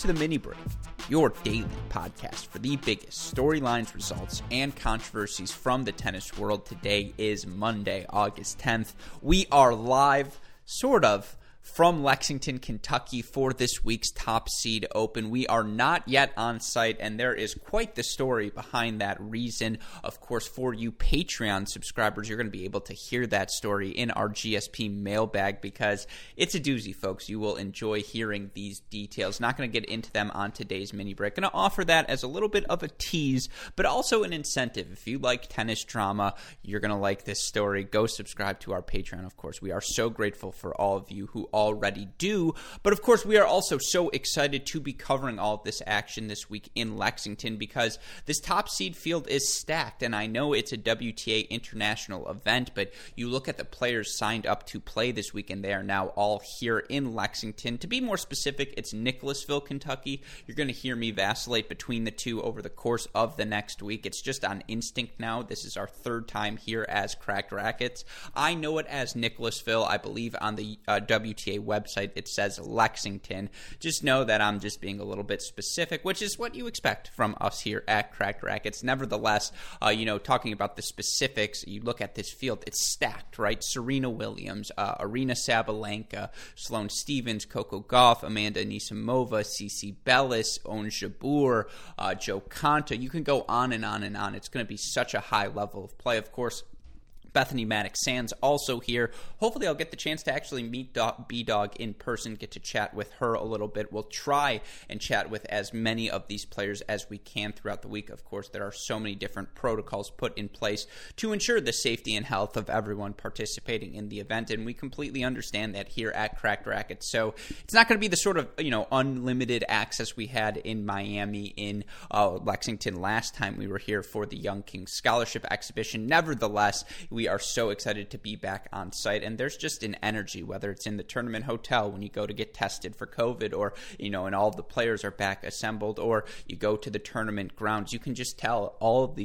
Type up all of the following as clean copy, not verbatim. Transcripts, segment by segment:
to the Mini Break, your daily podcast for the biggest storylines, results, and controversies from the tennis world. Today is Monday, August 10th. We are live, sort of, from Lexington, Kentucky for this week's Top Seed Open. We are not yet on site, and there is quite the story behind that reason. Of course, for you Patreon subscribers, you're going to be able to hear that story in our GSP mailbag because it's a doozy, folks. You will enjoy hearing these details. Not going to get into them on today's Mini Break. Going to offer that as a little bit of a tease, but also an incentive. If you like tennis drama, you're going to like this story. Go subscribe to our Patreon, of course. We are so grateful for all of you who already do. But of course, we are also so excited to be covering all of this action this week in Lexington because this top seed field is stacked. And I know it's a WTA international event, but you look at the players signed up to play this week, and they are now all here in Lexington. To be more specific, it's Nicholasville, Kentucky. You're going to hear me vacillate between the two over the course of the next week. It's just on instinct now. This is our third time here as Cracked Rackets. I know it as Nicholasville. I believe on the WTA website, it says Lexington. Just know that I'm just being a little bit specific, which is what you expect from us here at Cracked Rackets. Nevertheless, talking about the specifics, you look at this field, it's stacked, right? Serena Williams, Aryna Sabalenka, Sloane Stephens, Coco Gauff, Amanda Anisimova, CeCe Bellis, Ons Jabeur, Joe Konta. You can go on and on and on. It's going to be such a high level of play. Of course, Bethany Maddox Sands also here. Hopefully I'll get the chance to actually meet B-Dog in person, get to chat with her a little bit. We'll try and chat with as many of these players as we can throughout the week. Of course, there are so many different protocols put in place to ensure the safety and health of everyone participating in the event, and we completely understand that here at Cracked Rackets. So it's not going to be the sort of, unlimited access we had in Miami, in Lexington last time we were here for the Young Kings Scholarship Exhibition. Nevertheless, we are so excited to be back on site, and there's just an energy, whether it's in the tournament hotel when you go to get tested for COVID, or, and all the players are back assembled, or you go to the tournament grounds. You can just tell all of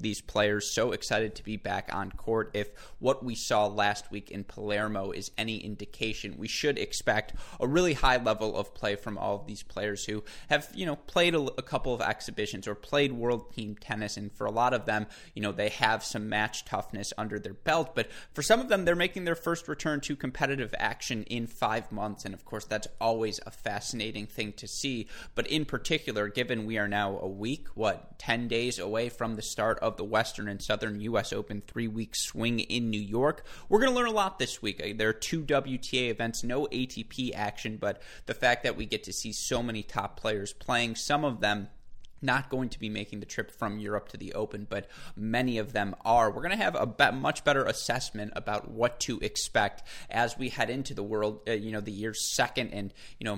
these players so excited to be back on court. If what we saw last week in Palermo is any indication, we should expect a really high level of play from all of these players who have, played a couple of exhibitions or played world team tennis, and for a lot of them, they have some match toughness under their belt, but for some of them, they're making their first return to competitive action in 5 months, and of course, that's always a fascinating thing to see. But in particular, given we are now a week, 10 days away from the start of the Western and Southern U.S. Open three-week swing in New York, we're going to learn a lot this week. There are two WTA events, no ATP action, but the fact that we get to see so many top players playing, some of them not going to be making the trip from Europe to the Open, but many of them are. We're going to have a much better assessment about what to expect as we head into the world, the year's second and,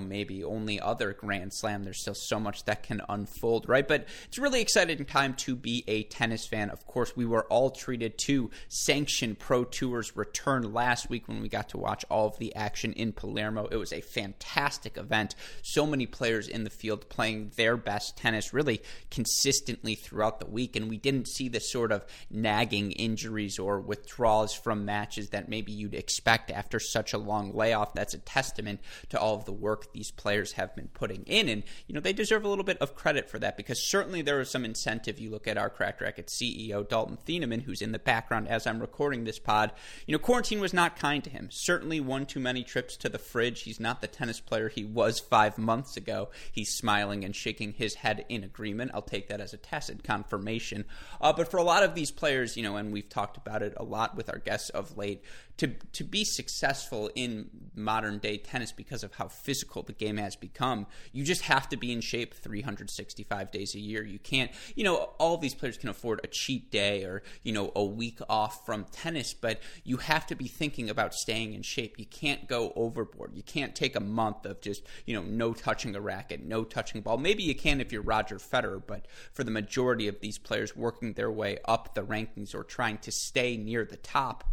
maybe only other Grand Slam. There's still so much that can unfold, right? But it's a really exciting time to be a tennis fan. Of course, we were all treated to sanctioned Pro Tour's return last week when we got to watch all of the action in Palermo. It was a fantastic event. So many players in the field playing their best tennis, really consistently throughout the week, and we didn't see the sort of nagging injuries or withdrawals from matches that maybe you'd expect after such a long layoff. That's a testament to all of the work these players have been putting in, and they deserve a little bit of credit for that because certainly there was some incentive. You look at our Cracked Rackets CEO Dalton Thieneman, who's in the background as I'm recording this pod. Quarantine was not kind to him. Certainly one too many trips to the fridge. He's not the tennis player he was 5 months ago. He's smiling and shaking his head in agreement. I'll take that as a tacit confirmation. But for a lot of these players, and we've talked about it a lot with our guests of late, to be successful in modern day tennis because of how physical the game has become, you just have to be in shape 365 days a year. You can't, all these players can afford a cheat day or, a week off from tennis, but you have to be thinking about staying in shape. You can't go overboard. You can't take a month of just, no touching a racket, no touching ball. Maybe you can if you're Roger Federer, but for the majority of these players working their way up the rankings or trying to stay near the top,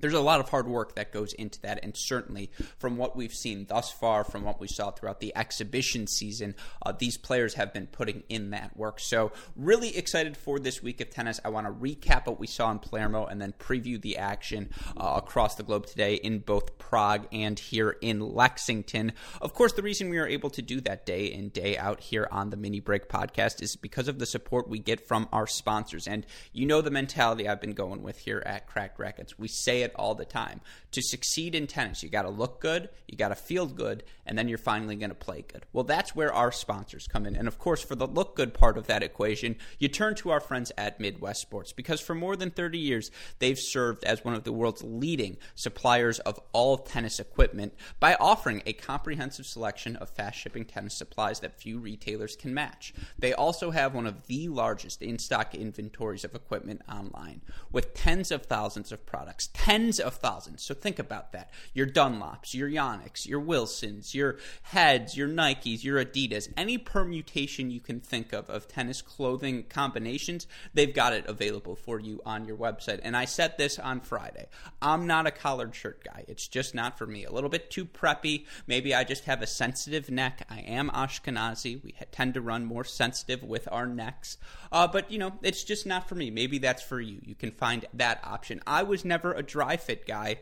there's a lot of hard work that goes into that, and certainly from what we've seen thus far, from what we saw throughout the exhibition season, these players have been putting in that work. So really excited for this week of tennis. I want to recap what we saw in Palermo and then preview the action across the globe today in both Prague and here in Lexington. Of course, the reason we are able to do that day in, day out here on the Mini Break podcast is because of the support we get from our sponsors. And you know the mentality I've been going with here at Cracked Rackets. We say it all the time. To succeed in tennis, you got to look good, you got to feel good, and then you're finally going to play good. Well, that's where our sponsors come in. And of course, for the look good part of that equation, you turn to our friends at Midwest Sports, because for more than 30 years, they've served as one of the world's leading suppliers of all tennis equipment by offering a comprehensive selection of fast shipping tennis supplies that few retailers can match. They also have one of the largest in-stock inventories of equipment online, with tens of thousands of products, tens of thousands. So think about that. Your Dunlops, your Yonex, your Wilsons, your Heads, your Nikes, your Adidas, any permutation you can think of tennis clothing combinations, they've got it available for you on your website. And I said this on Friday. I'm not a collared shirt guy. It's just not for me. A little bit too preppy. Maybe I just have a sensitive neck. I am Ashkenazi. We tend to run more sensitive with our necks. But, you know, it's just not for me. Maybe that's for you. You can find that option. I was never a dry fit guy.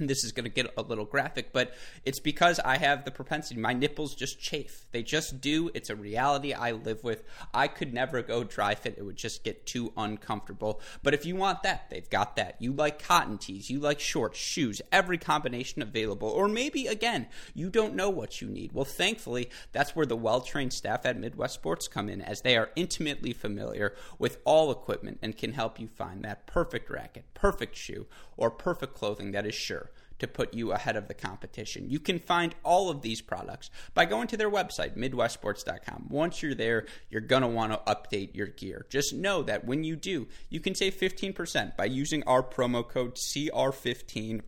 And this is going to get a little graphic, but it's because I have the propensity. My nipples just chafe. They just do. It's a reality I live with. I could never go dry fit. It would just get too uncomfortable. But if you want that, they've got that. You like cotton tees. You like shorts, shoes, every combination available. Or maybe, again, you don't know what you need. Well, thankfully, that's where the well-trained staff at Midwest Sports come in, as they are intimately familiar with all equipment and can help you find that perfect racket, perfect shoe, or perfect clothing that is sure to put you ahead of the competition. You can find all of these products by going to their website, MidwestSports.com. Once you're there, you're going to want to update your gear. Just know that when you do, you can save 15% by using our promo code CR15.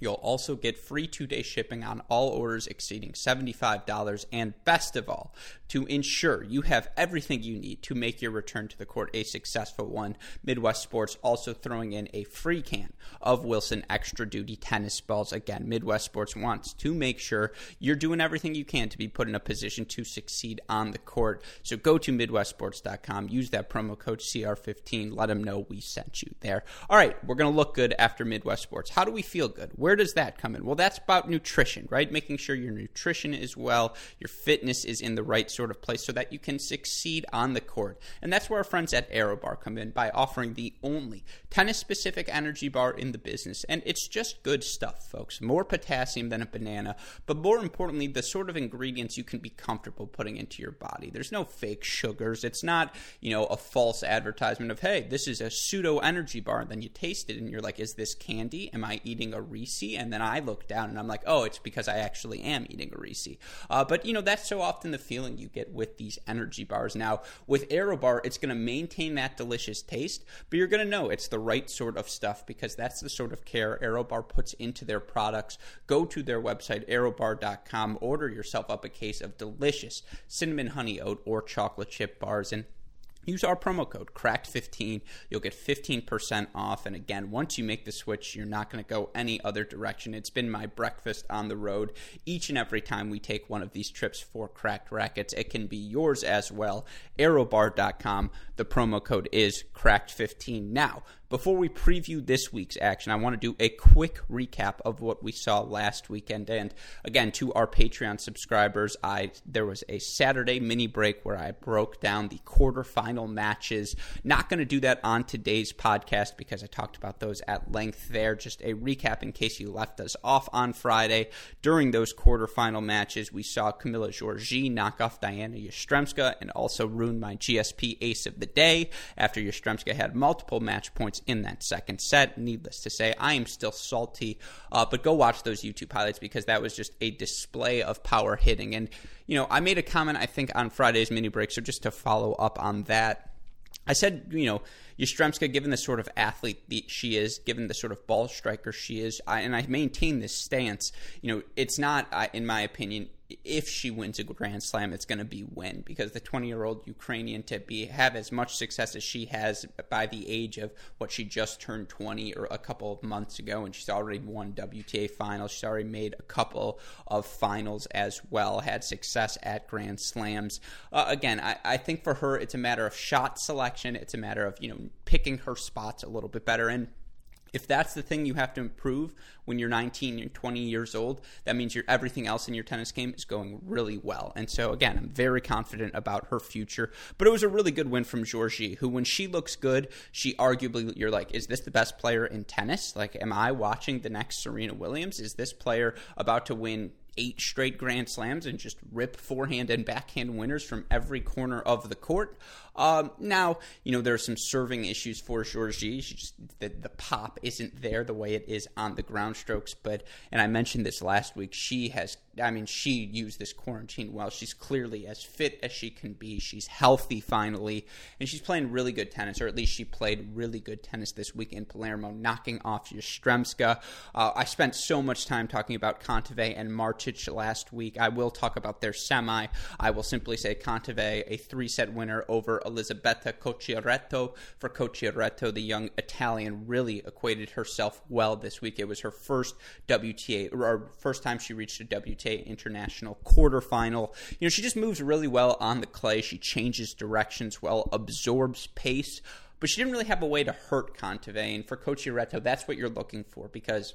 You'll also get free 2-day shipping on all orders exceeding $75. And best of all, to ensure you have everything you need to make your return to the court a successful one, Midwest Sports also throwing in a free can of Wilson Extra Duty tennis balls. Again, Midwest Sports wants to make sure you're doing everything you can to be put in a position to succeed on the court. So go to MidwestSports.com, use that promo code CR15, let them know we sent you there. All right, we're going to look good after Midwest Sports. How do we feel good? Where does that come in? Well, that's about nutrition, right? Making sure your nutrition is well, your fitness is in the right sort of place so that you can succeed on the court. And that's where our friends at Aero Bar come in by offering the only tennis-specific energy bar in the business. And it's just good stuff, folks. More potassium than a banana, but more importantly, the sort of ingredients you can be comfortable putting into your body. There's no fake sugars. It's not, you know, a false advertisement of, hey, this is a pseudo energy bar. And then you taste it and you're like, is this candy? Am I eating a Reese's? And then I look down and I'm like, oh, it's because I actually am eating a Reese's. But, you know, that's so often the feeling you get with these energy bars. Now, with Aero Bar, it's going to maintain that delicious taste, but you're going to know it's the right sort of stuff because that's the sort of care Aero Bar puts into their products. Go to their website, aerobar.com, order yourself up a case of delicious cinnamon honey oat or chocolate chip bars, and use our promo code, CRACKED15. You'll get 15% off. And again, once you make the switch, you're not going to go any other direction. It's been my breakfast on the road each and every time we take one of these trips for Cracked Rackets. It can be yours as well. aerobar.com. The promo code is CRACKED15. Now, before we preview this week's action, I want to do a quick recap of what we saw last weekend. And again, to our Patreon subscribers, there was a Saturday mini break where I broke down the quarterfinal matches. Not going to do that on today's podcast because I talked about those at length there. Just a recap in case you left us off on Friday. During those quarterfinal matches, we saw Camila Giorgi knock off Diana Yastremska and also ruin my GSP ace of the day after Yastremska had multiple match points in that second set. Needless to say, I am still salty, but go watch those YouTube highlights because that was just a display of power hitting. And, you know, I made a comment, I think, on Friday's mini break, so just to follow up on that, I said, you know, Yastremska, given the sort of athlete she is, given the sort of ball striker she is, and I maintain this stance, you know, it's not, in my opinion, if she wins a Grand Slam, it's going to be when, because the 20-year-old Ukrainian to be have as much success as she has by the age of what she just turned 20 or a couple of months ago, and she's already won WTA finals. She's already made a couple of finals as well, had success at Grand Slams. Again, I think for her, it's a matter of shot selection. It's a matter of, picking her spots a little bit better. And if that's the thing you have to improve when you're 19 and 20 years old, that means everything else in your tennis game is going really well. And so, again, I'm very confident about her future. But it was a really good win from Giorgi, who, when she looks good, she arguably, you're like, is this the best player in tennis? Like, am I watching the next Serena Williams? Is this player about to win 8 straight Grand Slams and just rip forehand and backhand winners from every corner of the court? Now, there are some serving issues for Giorgi. The pop isn't there the way it is on the ground strokes, and I mentioned this last week, she used this quarantine well. She's clearly as fit as she can be. She's healthy finally, and she's playing really good tennis, or at least she played really good tennis this week in Palermo, knocking off Yastremska. I spent so much time talking about Kontaveit and Martic last week. I will talk about their semi. I will simply say Kontaveit, a 3-set winner over Elisabetta Cocciaretto. For Cocciaretto, the young Italian really equated herself well this week. It was her first WTA, or first time she reached a WTA international quarterfinal. She just moves really well on the clay. She changes directions well, absorbs pace, but she didn't really have a way to hurt Kontaveit. And for Cocciaretto, that's what you're looking for, because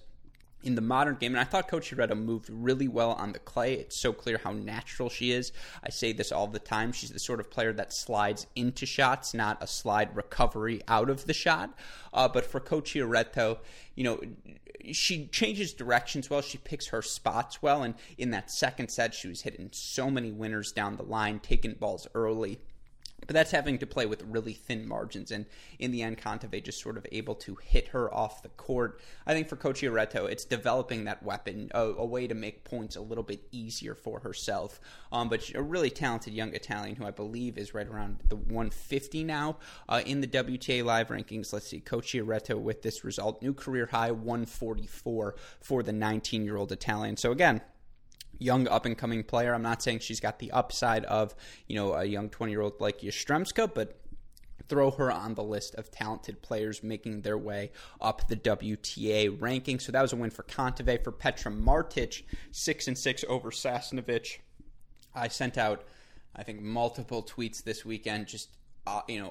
in the modern game, and I thought Cocciaretto moved really well on the clay. It's so clear how natural she is. I say this all the time. She's the sort of player that slides into shots, not a slide recovery out of the shot. But for Cocciaretto, she changes directions well. She picks her spots well. And in that second set, she was hitting so many winners down the line, taking balls early. But that's having to play with really thin margins, and in the end, Kontaveit just sort of able to hit her off the court. I think for Cocciaretto, it's developing that weapon, a way to make points a little bit easier for herself. But a really talented young Italian who I believe is right around the 150 now in the WTA Live rankings. Let's see, Cocciaretto with this result, new career high 144 for the 19-year-old Italian. So again, young up-and-coming player. I'm not saying she's got the upside of, a young 20-year-old like Yastremska, but throw her on the list of talented players making their way up the WTA ranking. So that was a win for Kontaveit. For Petra Martic, 6-6 over Sasanovic. I sent out, I think, multiple tweets this weekend just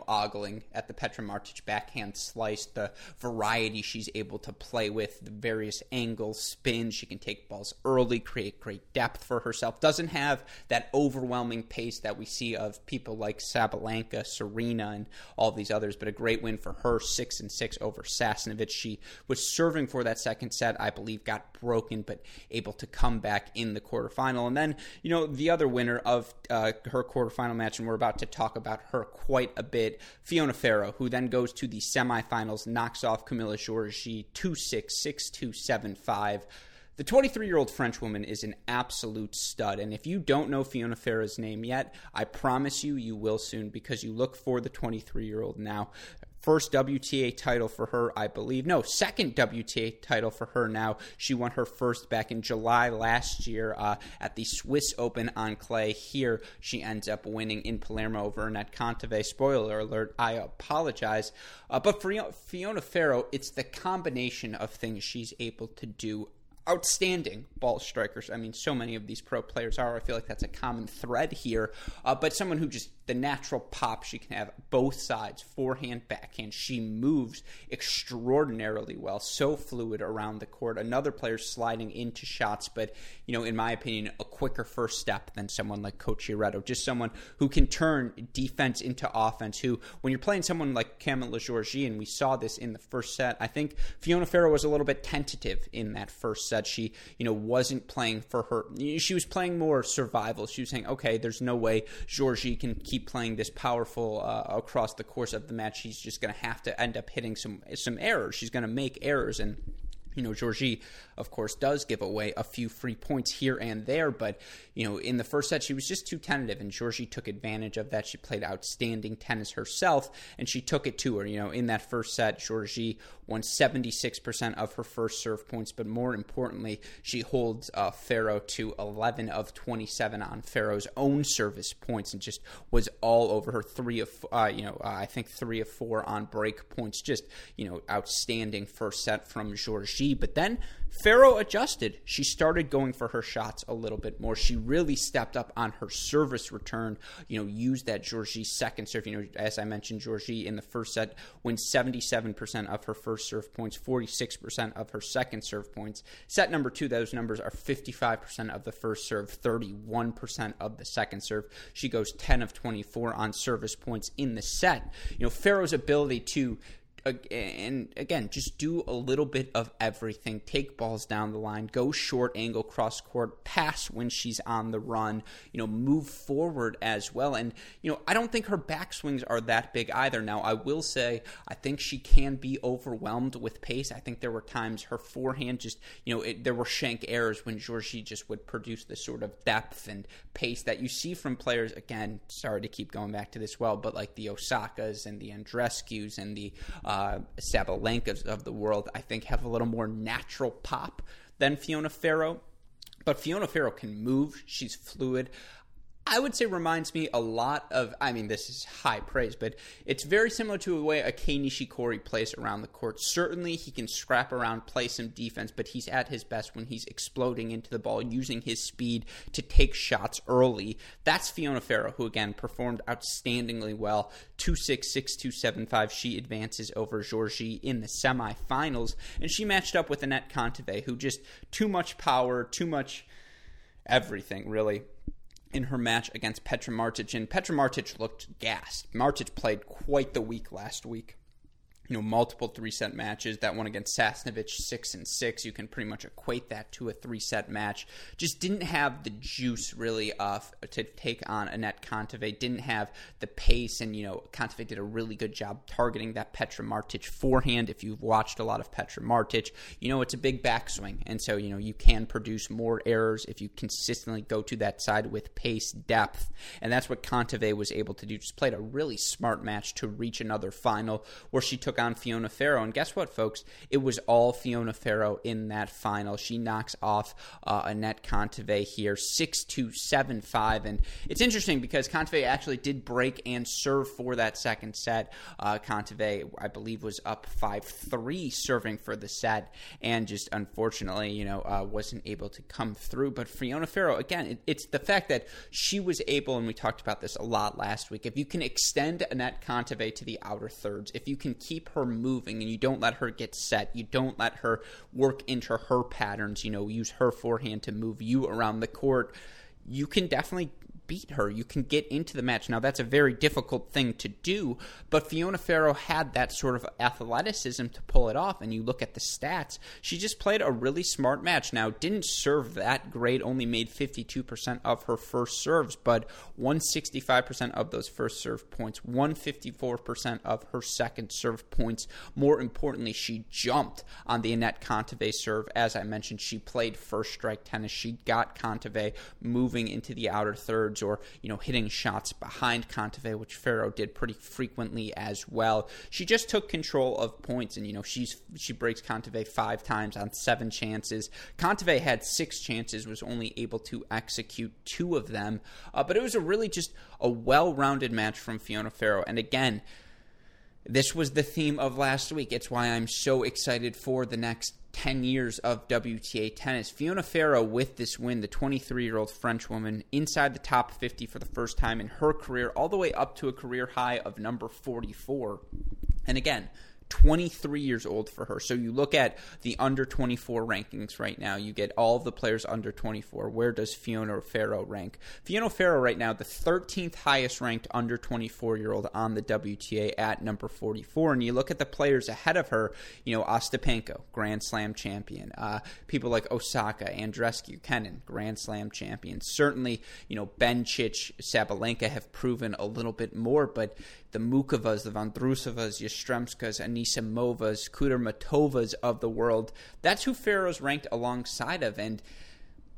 ogling at the Petra Martic backhand slice, the variety she's able to play with, the various angles, spin. She can take balls early, create great depth for herself. Doesn't have that overwhelming pace that we see of people like Sabalenka, Serena, and all these others, but a great win for her, 6-6 over Sasanovic. She was serving for that second set, I believe got broken, but able to come back in the quarterfinal. And then, the other winner of her quarterfinal match, and we're about to talk about her quite a bit, Fiona Ferro, who then goes to the semifinals, knocks off Camila Giorgi 2-6, 6-2, 7-5. The 23-year-old French woman is an absolute stud, and if you don't know Fiona Ferro's name yet, I promise you, you will soon, because you look for the 23-year-old now. First WTA title for her, I believe. No, second WTA title for her now. She won her first back in July last year at the Swiss Open on clay. Here, she ends up winning in Palermo over Anett Kontaveit. Spoiler alert, I apologize. But for Fiona Ferro, it's the combination of things she's able to do. Outstanding ball strikers. I mean, so many of these pro players are. I feel like that's a common thread here. But someone who just, the natural pop she can have, both sides, forehand, backhand. She moves extraordinarily well, so fluid around the court. Another player sliding into shots, but, in my opinion, a quicker first step than someone like Cocciaretto. Just someone who can turn defense into offense, who, when you're playing someone like Camila Giorgi, and we saw this in the first set, I think Fiona Ferro was a little bit tentative in that first set. She, wasn't playing for her. She was playing more survival. She was saying, okay, there's no way Giorgi can keep playing this powerful across the course of the match. She's just going to have to end up hitting some errors. She's going to make errors. And, Giorgi, of course, does give away a few free points here and there, but, in the first set, she was just too tentative, and Giorgi took advantage of that. She played outstanding tennis herself, and she took it to her. In that first set, Giorgi won 76% of her first serve points, but more importantly, she holds Ferro to 11 of 27 on Ferro's own service points and just was all over her. Three of four on break points. Just, outstanding first set from Giorgi. But then Ferro adjusted. She started going for her shots a little bit more. She really stepped up on her service return, used that Giorgi second serve. As I mentioned, Giorgi in the first set wins 77% of her first serve points, 46% of her second serve points. Set number two, those numbers are 55% of the first serve, 31% of the second serve. She goes 10 of 24 on service points in the set. Ferro's ability to, and again, just do a little bit of everything, take balls down the line, go short angle cross court, pass when she's on the run, move forward as well. And, I don't think her backswings are that big either. Now, I will say, I think she can be overwhelmed with pace. I think there were times her forehand just, there were shank errors when Giorgi just would produce the sort of depth and pace that you see from players. Again, sorry to keep going back to this well, but like the Osakas and the Andreescus and the Sabalenkas of the world, I think, have a little more natural pop than Fiona Ferro. But Fiona Ferro can move. She's fluid. I would say reminds me a lot of, this is high praise, but it's very similar to the way Kei Nishikori plays around the court. Certainly, he can scrap around, play some defense, but he's at his best when he's exploding into the ball, using his speed to take shots early. That's Fiona Ferro, who, again, performed outstandingly well. 2-6, 6-2, 7-5. She advances over Giorgi in the semifinals, and she matched up with Anett Kontaveit, who just too much power, too much everything, really, in her match against Petra Martic, and Petra Martic looked gassed. Martic played quite the week last week. Multiple three-set matches. That one against Sasanovic, 6-6. You can pretty much equate that to a three-set match. Just didn't have the juice, really, to take on Anett Kontaveit. Didn't have the pace, and, Kontaveit did a really good job targeting that Petra Martic forehand. If you've watched a lot of Petra Martic, it's a big backswing, and so, you can produce more errors if you consistently go to that side with pace, depth, and that's what Kontaveit was able to do. Just played a really smart match to reach another final where she took on Fiona Ferro, and guess what, folks? It was all Fiona Ferro in that final. She knocks off Anett Kontaveit here, 6-2, 7-5, and it's interesting because Kontaveit actually did break and serve for that second set. Kontaveit, I believe, was up 5-3 serving for the set, and just unfortunately, wasn't able to come through. But Fiona Ferro, again, it's the fact that she was able, and we talked about this a lot last week, if you can extend Anett Kontaveit to the outer thirds, if you can keep her moving and you don't let her get set, you don't let her work into her patterns, use her forehand to move you around the court, you can definitely beat her. You can get into the match. Now, that's a very difficult thing to do, but Fiona Ferro had that sort of athleticism to pull it off, and you look at the stats, she just played a really smart match. Now, didn't serve that great, only made 52% of her first serves, but 165% of those first serve points, 154% of her second serve points. More importantly, she jumped on the Anett Kontaveit serve. As I mentioned, she played first strike tennis. She got Kontaveit moving into the outer thirds, or hitting shots behind Kontaveit, which Ferro did pretty frequently as well. She just took control of points, and she breaks Kontaveit 5 times on 7 chances. Kontaveit had 6 chances, was only able to execute 2 of them, but it was a really just a well-rounded match from Fiona Ferro, and again, this was the theme of last week. It's why I'm so excited for the next 10 years of WTA tennis. Fiona Ferro, with this win, the 23-year-old French woman, inside the top 50 for the first time in her career, all the way up to a career high of number 44. And again, 23 years old for her. So you look at the under 24 rankings right now, you get all of the players under 24. Where does Fiona Ferro rank? Fiona Ferro right now, the 13th highest ranked under 24-year-old on the WTA at number 44. And you look at the players ahead of her, Ostapenko, Grand Slam champion. People like Osaka, Andreescu, Kenin, Grand Slam champion. Certainly, Bencic, Sabalenka have proven a little bit more, but the Mukovas, the Vondrousovas, Yastremskas, Anisimovas, Kudermatovas of the world, that's who Ferro's ranked alongside of. And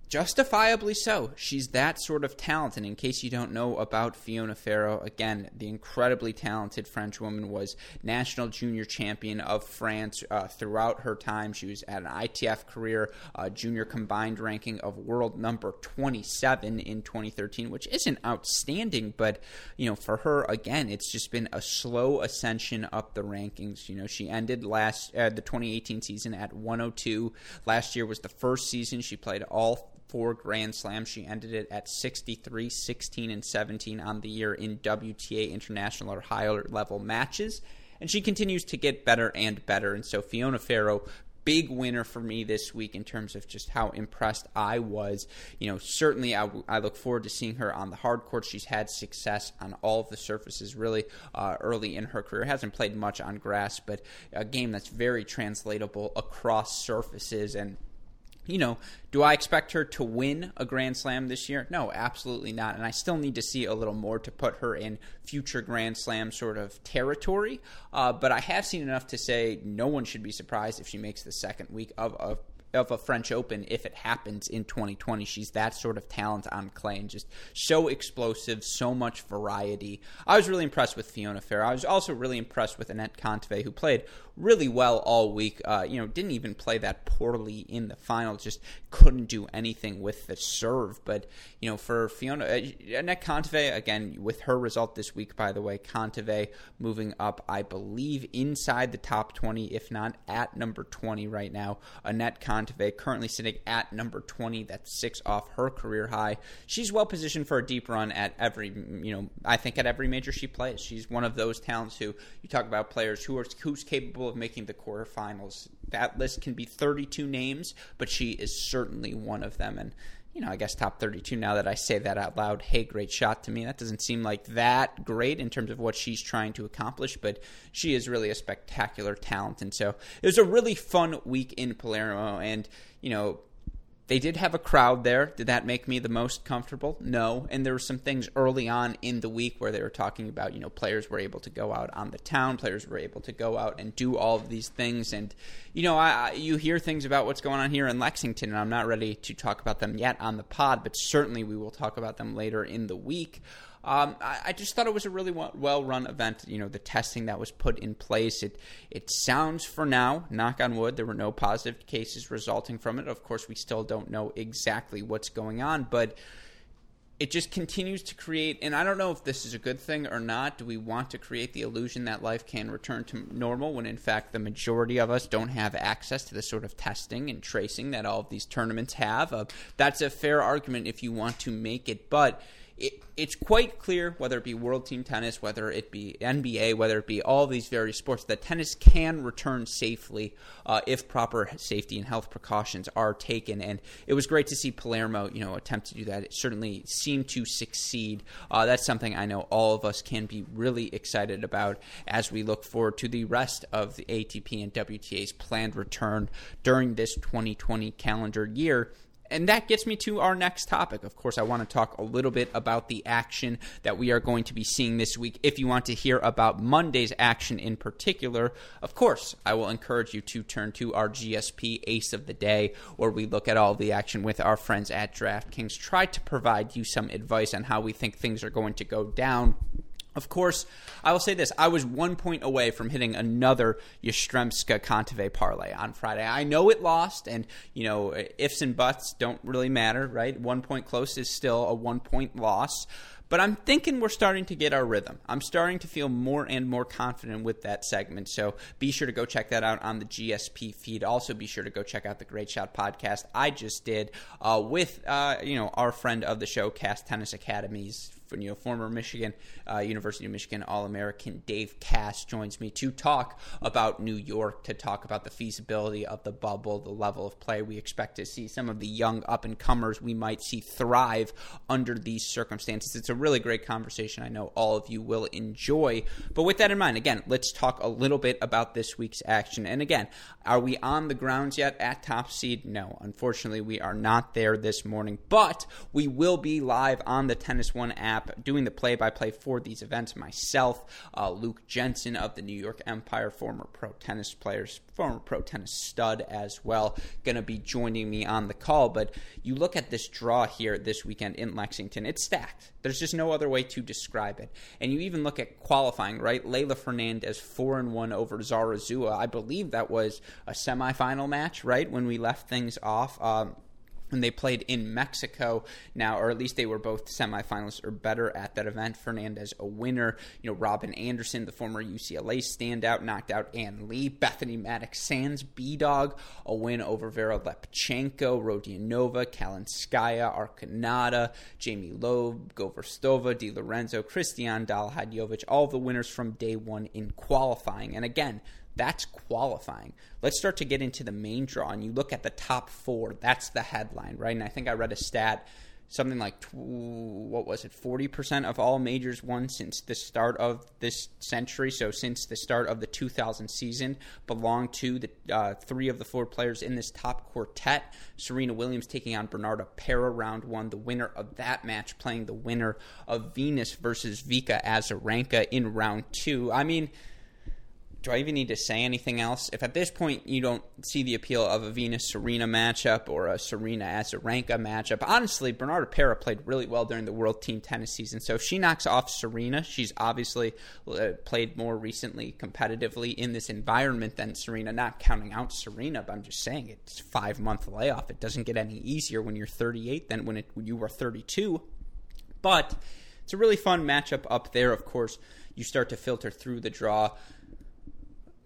justifiably so. She's that sort of talent. And in case you don't know about Fiona Ferro, again, the incredibly talented French woman was national junior champion of France throughout her time. She was at an ITF career junior combined ranking of world number 27 in 2013, which isn't outstanding, but you know, for her, again, it's just been a slow ascension up the rankings. You know, she ended the 2018 season at 102. Last year was the first season she played all four Grand Slams. She ended it at 63, 16, and 17 on the year in WTA international or higher level matches. And she continues to get better and better. And so Fiona Ferro, big winner for me this week in terms of just how impressed I was. You know, certainly I look forward to seeing her on the hard court. She's had success on all of the surfaces really early in her career. Hasn't played much on grass, but a game that's very translatable across surfaces. And you know, do I expect her to win a Grand Slam this year? No, absolutely not. And I still need to see a little more to put her in future Grand Slam sort of territory. But I have seen enough to say no one should be surprised if she makes the second week of a French Open if it happens in 2020. She's that sort of talent on clay and just so explosive, so much variety. I was really impressed with Fiona Ferro. I was also really impressed with Anett Kontaveit, who played really well all week. Didn't even play that poorly in the final, just couldn't do anything with the serve. But, you know, for Fiona, Anett Kontaveit, again, with her result this week, by the way, Kontaveit moving up, I believe, inside the top 20, if not at number 20 right now. Anett Kontaveit currently sitting at number 20. That's 6 off her career high. She's well positioned for a deep run at every, you know, I think at every major she plays. She's one of those talents who you talk about players who's capable of making the quarterfinals. That list can be 32 names, but she is certainly one of them. And you know, I guess top 32, now that I say that out loud, hey, great shot to me. That doesn't seem like that great in terms of what she's trying to accomplish, but she is really a spectacular talent. And so it was a really fun week in Palermo. And, you know, they did have a crowd there. Did that make me the most comfortable? No. And there were some things early on in the week where they were talking about, you know, players were able to go out on the town, players were able to go out and do all of these things. And, you know, you hear things about what's going on here in Lexington, and I'm not ready to talk about them yet on the pod, but certainly we will talk about them later in the week. I just thought it was a really well-run event. You know, the testing that was put in place, it sounds for now, knock on wood, there were no positive cases resulting from it. Of course, we still don't know exactly what's going on, but it just continues to create, and I don't know if this is a good thing or not. Do we want to create the illusion that life can return to normal when, in fact, the majority of us don't have access to the sort of testing and tracing that all of these tournaments have? That's a fair argument if you want to make it, but it's quite clear, whether it be World Team Tennis, whether it be NBA, whether it be all these various sports, that tennis can return safely if proper safety and health precautions are taken. And it was great to see Palermo, you know, attempt to do that. It certainly seemed to succeed. That's something I know all of us can be really excited about as we look forward to the rest of the ATP and WTA's planned return during this 2020 calendar year. And that gets me to our next topic. Of course, I want to talk a little bit about the action that we are going to be seeing this week. If you want to hear about Monday's action in particular, of course, I will encourage you to turn to our GSP Ace of the Day, where we look at all the action with our friends at DraftKings, try to provide you some advice on how we think things are going to go down. Of course, I will say this. I was 1 point away from hitting another Yastremska-Kontaveit parlay on Friday. I know it lost, and, you know, ifs and buts don't really matter, right? 1 point close is still a 1 point loss. But I'm thinking we're starting to get our rhythm. I'm starting to feel more and more confident with that segment. So be sure to go check that out on the GSP feed. Also, be sure to go check out the Great Shot podcast I just did with, you know, our friend of the show, Cass Tennis Academy's, you know, former Michigan, University of Michigan All-American Dave Cass joins me to talk about New York, to talk about the feasibility of the bubble, the level of play we expect to see, some of the young up-and-comers we might see thrive under these circumstances. It's a really great conversation I know all of you will enjoy. But with that in mind, again, let's talk a little bit about this week's action. And again, are we on the grounds yet at Top Seed? No, unfortunately, we are not there this morning, but we will be live on the Tennis One app app doing the play-by-play for these events myself. Luke Jensen of the New York Empire, former pro tennis stud as well, going to be joining me on the call. But you look at this draw here this weekend in Lexington, it's stacked. There's just no other way to describe it. And you even look at qualifying, right? Leylah Fernandez 4-1 over Zarazua. I believe that was a semifinal match, right, when we left things off. And they played in Mexico now, or at least they were both semifinalists or better at that event. Fernandez, a winner. You know, Robin Anderson, the former UCLA standout, knocked out Ann Lee. Bethany Maddox Sands, B-Dog, a win over Vera Lepchenko, Rodionova, Kalinskaya, Arcanada, Jamie Loeb, Govorstova, DiLorenzo, Kristian Dalhadjovic, all the winners from day one in qualifying. And again, that's qualifying. Let's start to get into the main draw, and you look at the top four. That's the headline, right? And I think I read a stat, something like, 40% of all majors won since the start of this century, so since the start of the 2000 season, belong to the three of the four players in this top quartet. Serena Williams taking on Bernarda Pera, round one, the winner of that match, playing the winner of Venus versus Vika Azarenka in round two. I mean, do I even need to say anything else? If at this point you don't see the appeal of a Venus-Serena matchup or a Serena-Azarenka matchup, honestly, Bernarda Pera played really well during the World Team Tennis season. So if she knocks off Serena, she's obviously played more recently competitively in this environment than Serena. Not counting out Serena, but I'm just saying it's a 5-month layoff. It doesn't get any easier when you're 38 than when you were 32. But it's a really fun matchup up there. Of course, you start to filter through the draw.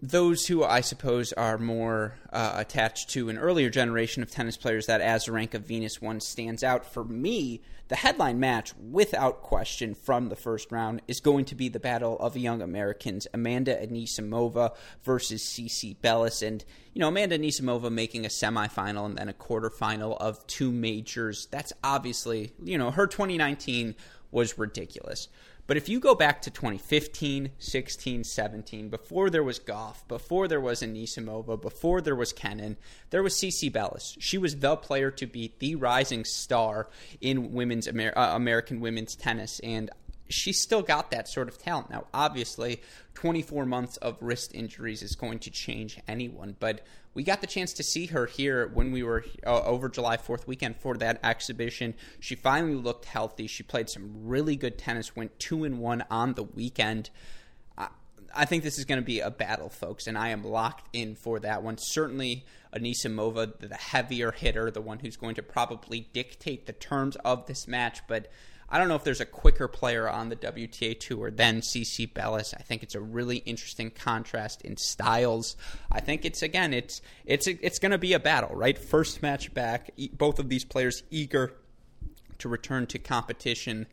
Those who I suppose are more attached to an earlier generation of tennis players, that Azarenka Venus one stands out. For me, the headline match, without question, from the first round is going to be the battle of young Americans, Amanda Anisimova versus CeCe Bellis. And, you know, Amanda Anisimova making a semifinal and then a quarterfinal of two majors, that's obviously, you know, her 2019 was ridiculous. But if you go back to 2015, 16, 17, before there was Goff, before there was Anisimova, before there was Kenin, there was CeCe Bellis. She was the player to beat, the rising star in women's American women's tennis, and she's still got that sort of talent. Now, obviously, 24 months of wrist injuries is going to change anyone, but we got the chance to see her here when we were over July 4th weekend for that exhibition. She finally looked healthy. She played some really good tennis, went 2-1 on the weekend. I think this is going to be a battle, folks, and I am locked in for that one. Certainly, Anisimova, the heavier hitter, the one who's going to probably dictate the terms of this match, but I don't know if there's a quicker player on the WTA Tour than CeCe Bellis. I think it's a really interesting contrast in styles. I think it's going to be a battle, right? First match back, both of these players eager to return to competition.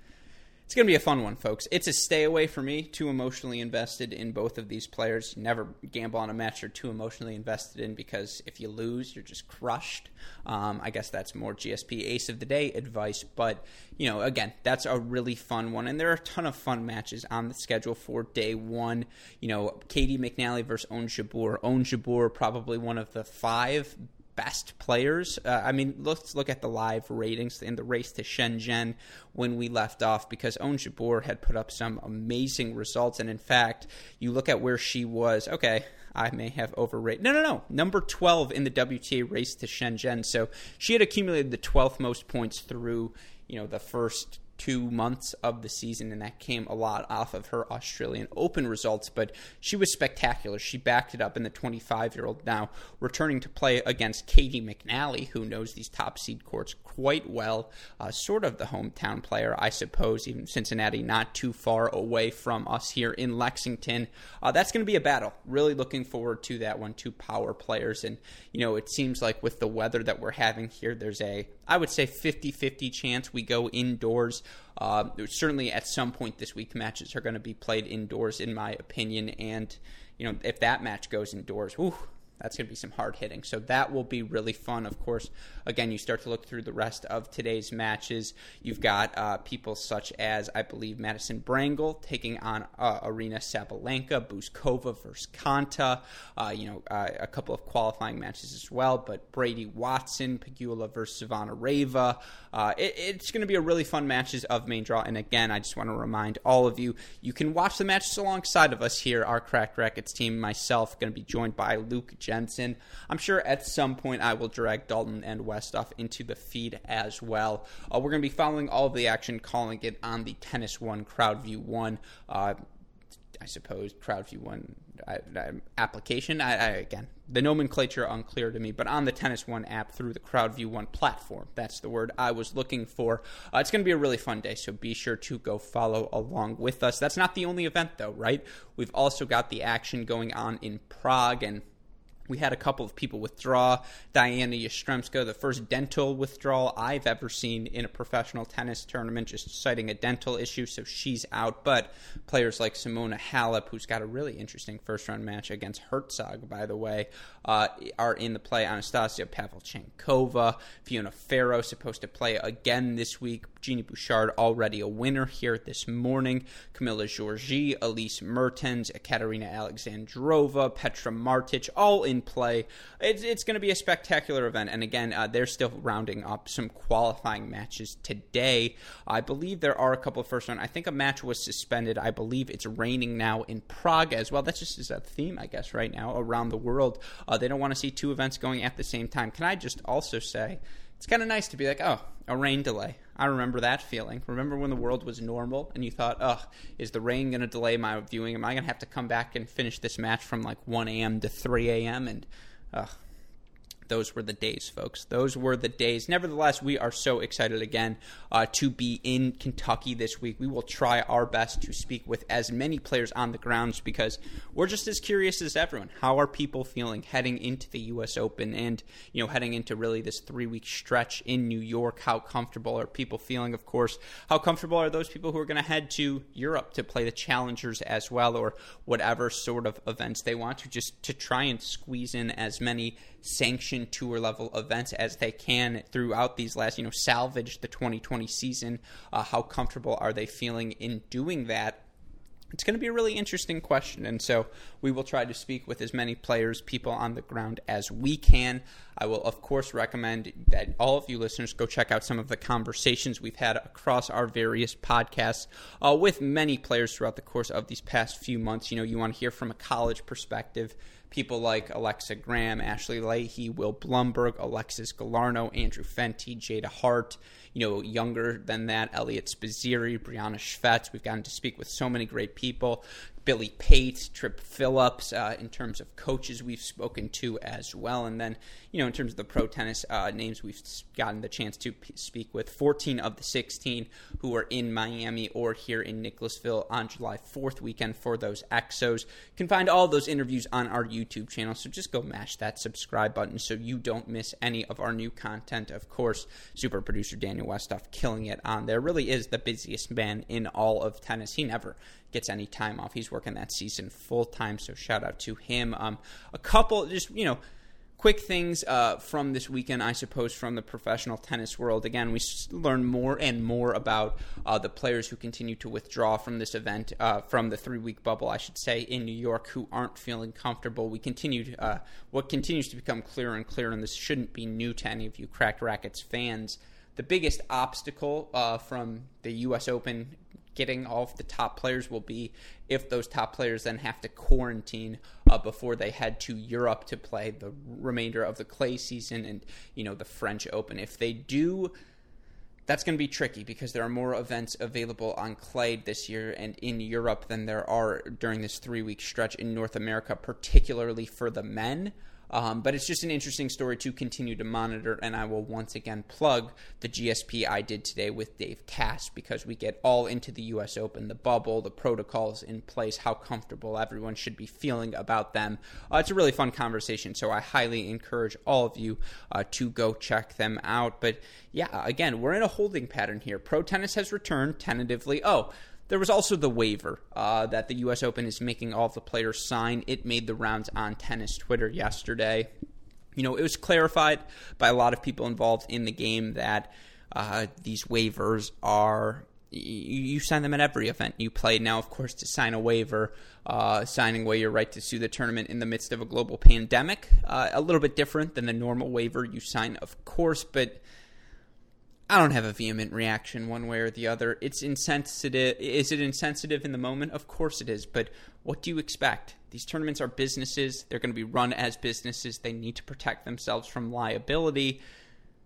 It's going to be a fun one, folks. It's a stay away for me. Too emotionally invested in both of these players. Never gamble on a match you're too emotionally invested in, because if you lose, you're just crushed. I guess that's more GSP ace of the day advice, but you know, again, that's a really fun one, and there are a ton of fun matches on the schedule for day one. You know, Katie McNally versus Ons Jabeur. Ons Jabeur, probably one of the 5 best players. I mean, let's look at the live ratings in the race to Shenzhen when we left off, because Ons Jabeur had put up some amazing results, and in fact, you look at where she was. Okay, I may have overrated. No. Number 12 in the WTA race to Shenzhen. So she had accumulated the 12th most points through, you know, the first 2 months of the season, and that came a lot off of her Australian Open results, but she was spectacular. She backed it up, in the 25-year-old now returning to play against Katie McNally, who knows these top seed courts quite well, sort of the hometown player, I suppose, even Cincinnati, not too far away from us here in Lexington. That's going to be a battle. Really looking forward to that one. Two power players, and you know, it seems like with the weather that we're having here, there's a, I would say, 50-50 chance we go indoors. Certainly at some point this week, matches are going to be played indoors, in my opinion. And, you know, if that match goes indoors, That's going to be some hard hitting. So that will be really fun. Of course, again, you start to look through the rest of today's matches. You've got people such as, I believe, Madison Brangle taking on Aryna Sabalenka, Buzkova versus Konta, a couple of qualifying matches as well, but Brady Watson, Pegula versus Zvonareva. It's going to be a really fun matches of main draw. And again, I just want to remind all of you, you can watch the matches alongside of us here, our Cracked Rackets team, myself, going to be joined by Luke Jensen. I'm sure at some point I will drag Dalton and Westhoff into the feed as well. We're going to be following all of the action, calling it on the Tennis One, Crowdview One, I suppose, Crowdview One application. Again, the nomenclature unclear to me, but on the Tennis One app through the Crowdview One platform. That's the word I was looking for. It's going to be a really fun day, so be sure to go follow along with us. That's not the only event, though, right? We've also got the action going on in Prague, and we had a couple of people withdraw. Diana Yastremska, the first dental withdrawal I've ever seen in a professional tennis tournament, just citing a dental issue, so she's out. But players like Simona Halep, who's got a really interesting first-round match against Hertzog, by the way, are in the play. Anastasia Pavlyuchenkova, Fiona Ferro, supposed to play again this week. Jeannie Bouchard, already a winner here this morning. Camila Giorgi, Elise Mertens, Ekaterina Alexandrova, Petra Martic, all in play. It's going to be a spectacular event. And again, they're still rounding up some qualifying matches today. I believe there are a couple of first round. I think a match was suspended. I believe it's raining now in Prague as well. That's just is a theme, I guess, right now around the world. They don't want to see two events going at the same time. Can I just also say, it's kind of nice to be like, oh, a rain delay. I remember that feeling. Remember when the world was normal and you thought, oh, is the rain going to delay my viewing? Am I going to have to come back and finish this match from like 1 a.m. to 3 a.m.? And those were the days, folks. Those were the days. Nevertheless, we are so excited again to be in Kentucky this week. We will try our best to speak with as many players on the grounds because we're just as curious as everyone. How are people feeling heading into the U.S. Open and, you know, heading into really this 3-week stretch in New York? How comfortable are people feeling? Of course, how comfortable are those people who are going to head to Europe to play the Challengers as well, or whatever sort of events they want to, just to try and squeeze in as many sanctioned tour level events as they can throughout these last, salvage the 2020 season. How comfortable are they feeling in doing that? It's going to be a really interesting question, and so we will try to speak with as many players, people on the ground as we can. I will, of course, recommend that all of you listeners go check out some of the conversations we've had across our various podcasts with many players throughout the course of these past few months. You know, you want to hear from a college perspective, people like Alexa Graham, Ashley Leahy, Will Blumberg, Alexis Galarno, Andrew Fenty, Jada Hart, younger than that, Elliot Spaziri, Brianna Schvetz. We've gotten to speak with so many great people. Billy Pate, Tripp Phillips, in terms of coaches we've spoken to as well. And then, in terms of the pro tennis names we've gotten the chance to speak with, 14 of the 16 who are in Miami or here in Nicholasville on July 4th weekend for those Exos. You can find all those interviews on our YouTube channel, so just go mash that subscribe button so you don't miss any of our new content. Of course, super producer Daniel Westhoff killing it on there. Really is the busiest man in all of tennis. He never gets any time off. He's working that season full-time, so shout out to him. A couple just, quick things from this weekend, I suppose, from the professional tennis world. Again, we learn more and more about the players who continue to withdraw from this event, from the 3-week bubble, I should say, in New York, who aren't feeling comfortable. What continues to become clearer and clearer, and this shouldn't be new to any of you Cracked Rackets fans, the biggest obstacle from the U.S. Open getting all of the top players will be if those top players then have to quarantine before they head to Europe to play the remainder of the clay season and, the French Open. If they do, that's going to be tricky because there are more events available on clay this year and in Europe than there are during this 3-week stretch in North America, particularly for the men. But it's just an interesting story to continue to monitor, and I will once again plug the GSP I did today with Dave Cass because we get all into the U.S. Open, the bubble, the protocols in place, how comfortable everyone should be feeling about them. It's a really fun conversation, so I highly encourage all of you to go check them out. But, yeah, again, we're in a holding pattern here. Pro tennis has returned tentatively. Oh, There was also the waiver that the U.S. Open is making all the players sign. It made the rounds on tennis Twitter yesterday. You know, it was clarified by a lot of people involved in the game that these waivers are... You sign them at every event you play. Now, of course, to sign a waiver, signing away your right to sue the tournament in the midst of a global pandemic, a little bit different than the normal waiver you sign, of course, but I don't have a vehement reaction one way or the other. It's insensitive. Is it insensitive in the moment? Of course it is, but what do you expect? These tournaments are businesses. They're going to be run as businesses. They need to protect themselves from liability.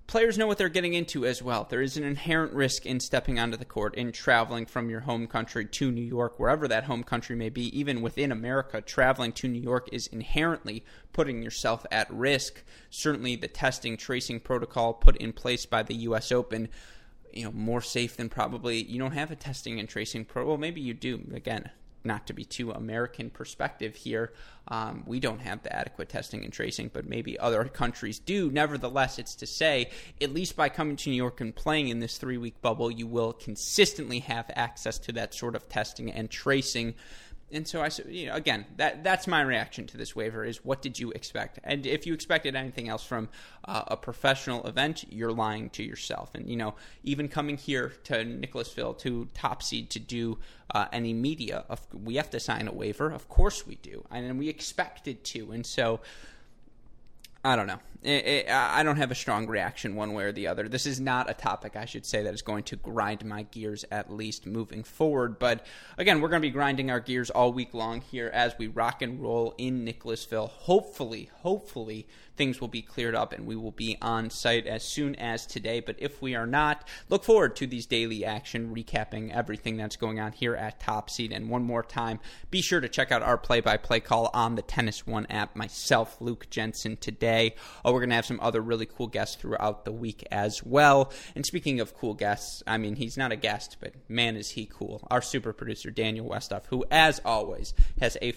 Players know what they're getting into as well. There is an inherent risk in stepping onto the court, in traveling from your home country to New York, wherever that home country may be. Even within America, traveling to New York is inherently putting yourself at risk. Certainly the testing, tracing protocol put in place by the U.S. Open, you know, more safe than probably. You don't have a testing and tracing protocol. Well, maybe you do, again. Not to be too American perspective here, we don't have the adequate testing and tracing, but maybe other countries do. Nevertheless, it's to say, at least by coming to New York and playing in this three-week bubble, you will consistently have access to that sort of testing and tracing. And so, again, that's my reaction to this waiver is what did you expect? And if you expected anything else from a professional event, you're lying to yourself. And, you know, even coming here to Nicholasville to Top Seed to do any media, we have to sign a waiver. Of course we do. And we expected to. And so, I don't know. I don't have a strong reaction one way or the other. This is not a topic, I should say, that is going to grind my gears, at least moving forward. But again, we're going to be grinding our gears all week long here as we rock and roll in Nicholasville. Hopefully, things will be cleared up and we will be on site as soon as today. But if we are not, look forward to these daily action, recapping everything that's going on here at Top Seed. And one more time, be sure to check out our play-by-play call on the Tennis One app. Myself, Luke Jensen, today. We're going to have some other really cool guests throughout the week as well. And speaking of cool guests, I mean, he's not a guest, but man, is he cool. Our super producer, Daniel Westhoff, who, as always, has a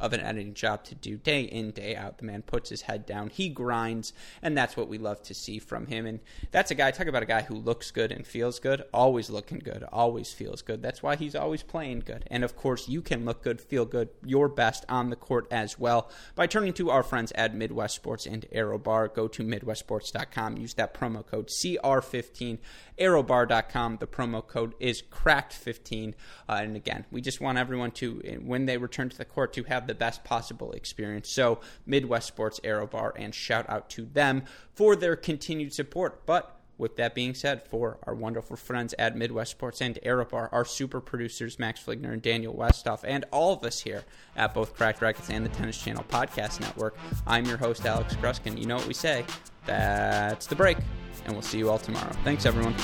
of an editing job to do day in, day out. The man puts his head down. He grinds, and that's what we love to see from him. And that's a guy, talk about a guy who looks good and feels good, always looking good, always feels good. That's why he's always playing good. And, of course, you can look good, feel good, your best on the court as well by turning to our friends at Midwest Sports and Aero Bar. Go to MidwestSports.com. Use that promo code CR15, aerobar.com. The promo code is Cracked15. And, again, we just want everyone to, when they return to the court, to have the best possible experience. So Midwest Sports, Aero Bar, and shout out to them for their continued support. But with that being said, for our wonderful friends at Midwest Sports and Aero Bar, our super producers Max Fligner and Daniel Westhoff, and all of us here at both Cracked Rackets and the Tennis Channel Podcast Network, I'm your host, Alex Gruskin. You know what we say, that's the break, and we'll see you all tomorrow. Thanks, everyone.